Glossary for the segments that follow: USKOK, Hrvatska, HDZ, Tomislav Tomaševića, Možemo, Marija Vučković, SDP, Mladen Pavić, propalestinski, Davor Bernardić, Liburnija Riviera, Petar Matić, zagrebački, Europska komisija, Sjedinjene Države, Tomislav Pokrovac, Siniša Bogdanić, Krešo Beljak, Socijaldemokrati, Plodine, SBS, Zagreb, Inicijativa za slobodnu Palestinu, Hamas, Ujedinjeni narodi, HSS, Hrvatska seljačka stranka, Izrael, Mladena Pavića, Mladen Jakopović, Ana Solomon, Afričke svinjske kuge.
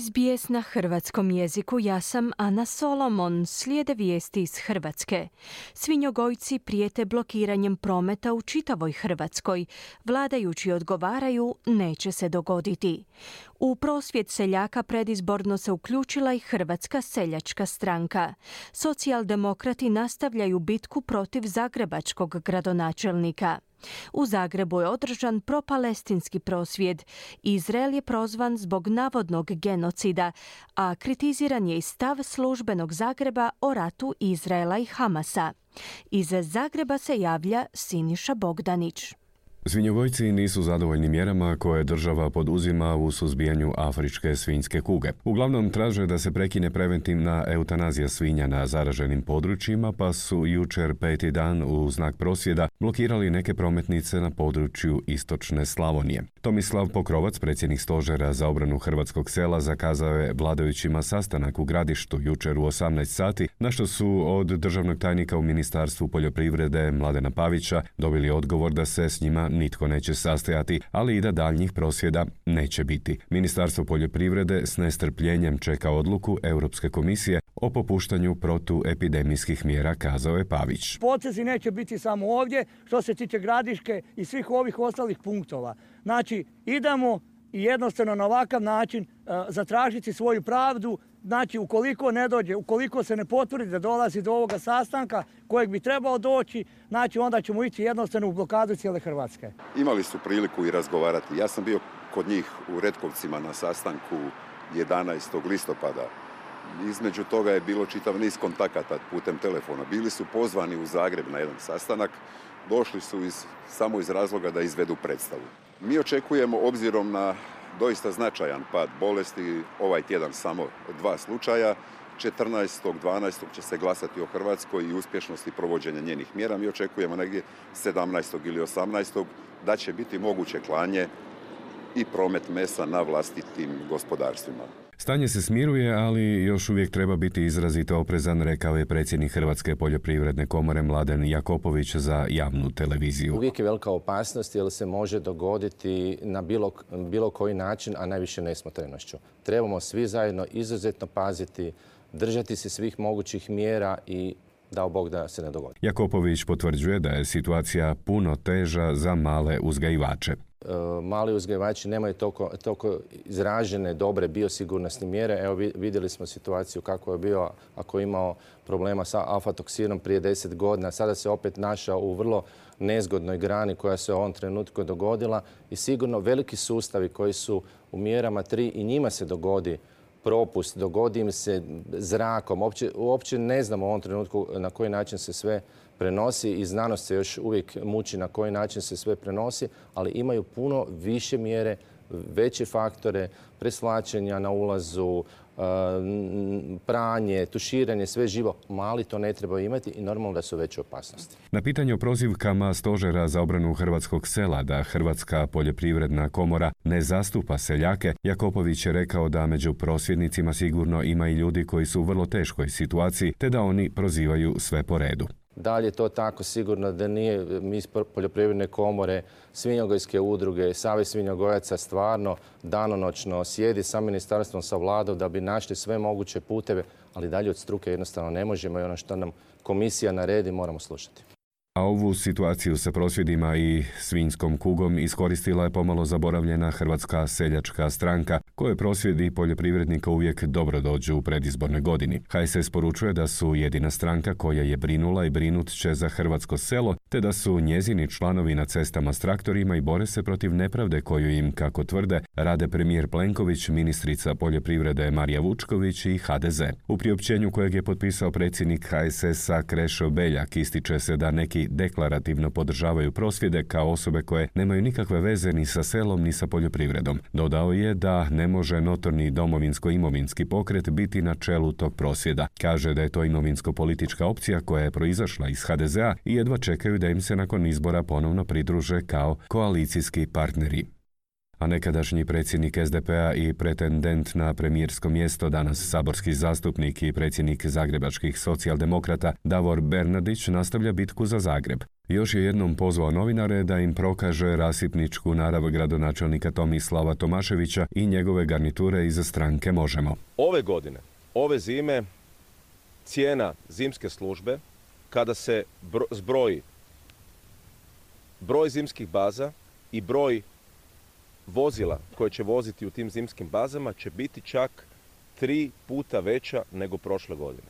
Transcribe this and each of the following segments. SBS na hrvatskom jeziku, ja sam Ana Solomon, slijede vijesti iz Hrvatske. Svinjogojci prijete blokiranjem prometa u čitavoj Hrvatskoj. Vladajući odgovaraju, neće se dogoditi. U prosvjed seljaka predizborno se uključila i Hrvatska seljačka stranka. Socijaldemokrati nastavljaju bitku protiv zagrebačkog gradonačelnika. U Zagrebu je održan propalestinski prosvjed. Izrael je prozvan zbog navodnog genocida, a kritiziran je i stav službenog Zagreba o ratu Izraela i Hamasa. Iz Zagreba se javlja Siniša Bogdanić. Svinjogojci nisu zadovoljni mjerama koje država poduzima u suzbijanju afričke svinjske kuge. Uglavnom traže da se prekine preventivna eutanazija svinja na zaraženim područjima, pa su jučer 5. dan u znak prosvjeda blokirali neke prometnice na području istočne Slavonije. Tomislav Pokrovac, predsjednik stožera za obranu hrvatskog sela, zakazao je vladajućima sastanak u Gradištu jučer u 18 sati, na što su od državnog tajnika u Ministarstvu poljoprivrede Mladena Pavića dobili odgovor da se s njima nitko neće sastajati, ali i da daljnjih prosvjeda neće biti. Ministarstvo poljoprivrede s nestrpljenjem čeka odluku Europske komisije o popuštanju protuepidemijskih mjera, kazao je Pavić. Potezi neće biti samo ovdje, što se tiče Gradiške i svih ovih ostalih punktova. Znači, idemo i jednostavno na ovakav način zatražiti svoju pravdu. Znači, ukoliko ne dođe, ukoliko se ne potvrdi da dolazi do ovoga sastanka kojeg bi trebao doći, znači onda ćemo ići jednostavno u blokadu cijele Hrvatske. Imali su priliku i razgovarati. Ja sam bio kod njih u Retkovcima na sastanku 11. listopada. Između toga je bilo čitav niz kontakata putem telefona. Bili su pozvani u Zagreb na jedan sastanak. Došli su samo iz razloga da izvedu predstavu. Mi očekujemo, obzirom na doista značajan pad bolesti, ovaj tjedan samo 2 slučaja, 14.12. će se glasati o Hrvatskoj i uspješnosti provođenja njenih mjera. Mi očekujemo negdje 17. ili 18. da će biti moguće klanje i promet mesa na vlastitim gospodarstvima. Stanje se smiruje, ali još uvijek treba biti izrazito oprezan, rekao je predsjednik Hrvatske poljoprivredne komore Mladen Jakopović za javnu televiziju. Uvijek je velika opasnost jer se može dogoditi na bilo koji način, a najviše nesmotrenošću. Trebamo svi zajedno izuzetno paziti, držati se svih mogućih mjera i dao Bog da se ne dogodi. Jakopović potvrđuje da je situacija puno teža za male uzgajivače. Mali uzgajivači nemaju toliko izražene dobre biosigurnosne mjere. Evo, vidjeli smo situaciju kako je bio ako je imao problema sa aflatoksinom prije 10 godina. Sada se opet našao u vrlo nezgodnoj grani koja se u ovom trenutku dogodila i sigurno veliki sustavi koji su u mjerama 3 i njima se dogodi propust, dogodi im se zrakom. Uopće ne znamo u ovom trenutku na koji način se sve prenosi i znanost se još uvijek muči na koji način se sve prenosi, ali imaju puno više mjere, veće faktore, preslačenja na ulazu, pranje, tuširanje, sve živo. Mali to ne treba imati i normalno da su veće opasnosti. Na pitanje o prozivkama stožera za obranu hrvatskog sela da Hrvatska poljoprivredna komora ne zastupa seljake, Jakopović je rekao da među prosvjednicima sigurno ima i ljudi koji su u vrlo teškoj situaciji, te da oni prozivaju sve po redu. Dalje to tako sigurno da nije, mi iz poljoprivredne komore, svinjogojske udruge, Savez svinjogojaca stvarno danonoćno sjedi sa ministarstvom, sa vladom da bi našli sve moguće puteve, ali dalje od struke jednostavno ne možemo i ono što nam komisija naredi moramo slušati. A ovu situaciju sa prosvjedima i svinjskom kugom iskoristila je pomalo zaboravljena Hrvatska seljačka stranka, koje prosvjedi poljoprivrednika uvijek dobro dođu u predizbornoj godini. HSS poručuje da su jedina stranka koja je brinula i brinut će za hrvatsko selo, te da su njezini članovi na cestama s traktorima i bore se protiv nepravde koju im, kako tvrde, rade premijer Plenković, ministrica poljoprivrede Marija Vučković i HDZ. U priopćenju kojeg je potpisao predsjednik HSS-a Krešo Beljak ističe se da neki deklarativno podržavaju prosvjede kao osobe koje nemaju nikakve veze ni sa selom ni sa poljoprivredom. Dodao je da ne može notorni domovinsko-imovinski pokret biti na čelu tog prosvjeda. Kaže da je to imovinsko-politička opcija koja je proizašla iz HDZ-a i jedva čekaju da im se nakon izbora ponovno pridruže kao koalicijski partneri. A nekadašnji predsjednik SDP-a i pretendent na premijersko mjesto, danas saborski zastupnik i predsjednik zagrebačkih socijaldemokrata Davor Bernardić nastavlja bitku za Zagreb. Još je jednom pozvao novinare da im prokaže rasipničku narav gradonačelnika Tomislava Tomaševića i njegove garniture iz stranke Možemo. Ove godine, ove zime, cijena zimske službe, kada se zbroji broj zimskih baza i broj vozila koje će voziti u tim zimskim bazama, će biti čak 3 puta veća nego prošle godine.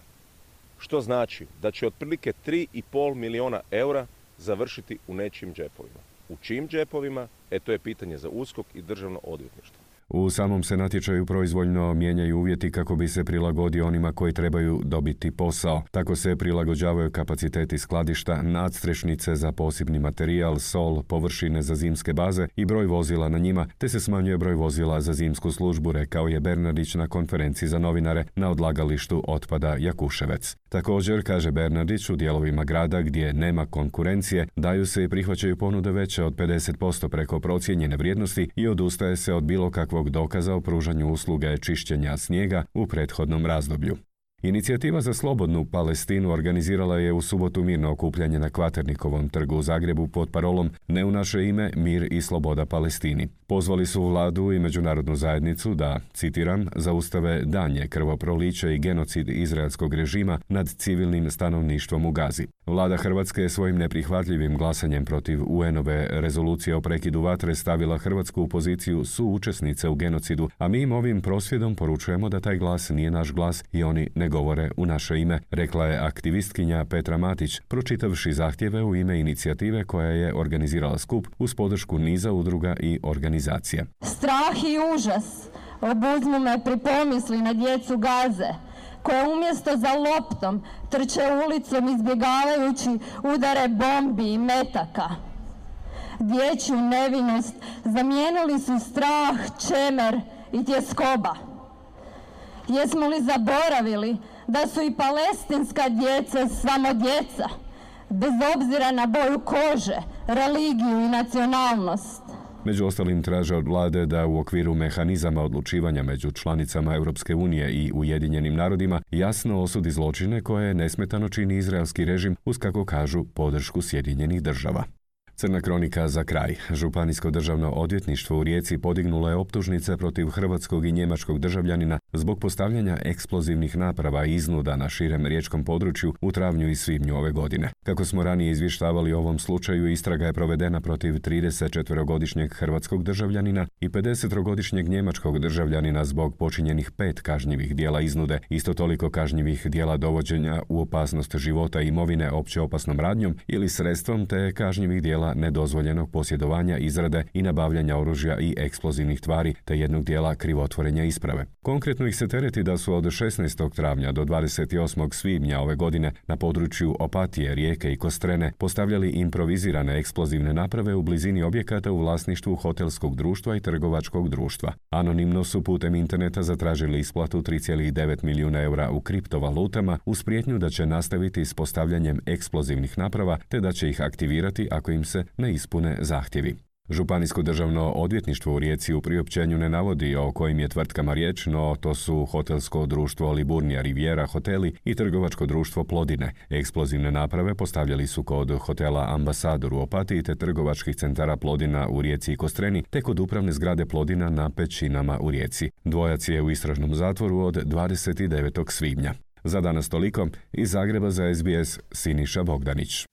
Što znači da će otprilike 3,5 milijuna eura završiti u nečijim džepovima. U čijim džepovima? E, to je pitanje za USKOK i državno odvjetništvo. U samom se natječaju proizvoljno mijenjaju uvjeti kako bi se prilagodio onima koji trebaju dobiti posao. Tako se prilagođavaju kapaciteti skladišta, nadstrešnice za posebni materijal, sol, površine za zimske baze i broj vozila na njima, te se smanjuje broj vozila za zimsku službu, rekao je Bernardić na konferenciji za novinare na odlagalištu otpada Jakuševec. Također, kaže Bernardić, u dijelovima grada gdje nema konkurencije daju se i prihvaćaju ponude veće od 50% preko procijenjene vrijednosti i odustaje se od bilo kakvog dokaza o pružanju usluge čišćenja snijega u prethodnom razdoblju. Inicijativa za slobodnu Palestinu organizirala je u subotu mirno okupljanje na Kvaternikovom trgu u Zagrebu pod parolom "Ne u naše ime, mir i sloboda Palestini". Pozvali su vladu i međunarodnu zajednicu da, citiram, zaustave daljnje krvoproliće i genocid izraelskog režima nad civilnim stanovništvom u Gazi. Vlada Hrvatske je svojim neprihvatljivim glasanjem protiv UN-ove rezolucije o prekidu vatre stavila Hrvatsku u poziciju suučesnice u genocidu, a mi im ovim prosvjedom poručujemo da taj glas nije naš glas i oni ne govore u naše ime, rekla je aktivistkinja Petra Matić, pročitavši zahtjeve u ime inicijative koja je organizirala skup uz podršku niza udruga i organizacija. Strah i užas obuzmu me pri pomisli na djecu Gaze, koja umjesto za loptom trče ulicom izbjegavajući udare bombi i metaka. Dječju nevinost zamijenili su strah, čemer i tjeskoba. Jesmo li zaboravili da su i palestinska djeca samo djeca, bez obzira na boju kože, religiju i nacionalnost? Među ostalim traže od vlade da u okviru mehanizama odlučivanja među članicama Europske unije i Ujedinjenim narodima jasno osudi zločine koje nesmetano čini izraelski režim uz, kako kažu, podršku Sjedinjenih Država. Crna kronika za kraj. Županijsko državno odvjetništvo u Rijeci podignulo je optužnice protiv hrvatskog i njemačkog državljanina zbog postavljanja eksplozivnih naprava i iznuda na širem riječkom području u travnju i svibnju ove godine. Kako smo ranije izvještavali o ovom slučaju, istraga je provedena protiv 34-godišnjeg hrvatskog državljanina i 50-godišnjeg njemačkog državljanina zbog počinjenih 5 kažnjivih djela iznude, isto toliko kažnjivih djela dovođenja u opasnost života i imovine opće opasnom radnjom ili sredstvom, te kažnjivih djela nedozvoljenog posjedovanja, izrade i nabavljanja oružja i eksplozivnih tvari, te jednog dijela krivotvorenja isprave. Konkretno ih se tereti da su od 16. travnja do 28. svibnja ove godine na području Opatije, Rijeke i Kostrene postavljali improvizirane eksplozivne naprave u blizini objekata u vlasništvu hotelskog društva i trgovačkog društva. Anonimno su putem interneta zatražili isplatu 3,9 milijuna eura u kriptovalutama uz prijetnju da će nastaviti s postavljanjem eksplozivnih naprava te da će ih aktivirati ako im se ne ispune zahtjevi. Županijsko državno odvjetništvo u Rijeci u priopćenju ne navodi o kojim je tvrtkama riječ, no to su hotelsko društvo Liburnija Riviera hoteli i trgovačko društvo Plodine. Eksplozivne naprave postavljali su kod hotela Ambasador u Opatiji te trgovačkih centara Plodina u Rijeci i Kostreni, te kod upravne zgrade Plodina na Pećinama u Rijeci. Dvojac je u istražnom zatvoru od 29. svibnja. Za danas toliko. Iz Zagreba za SBS, Siniša Bogdanić.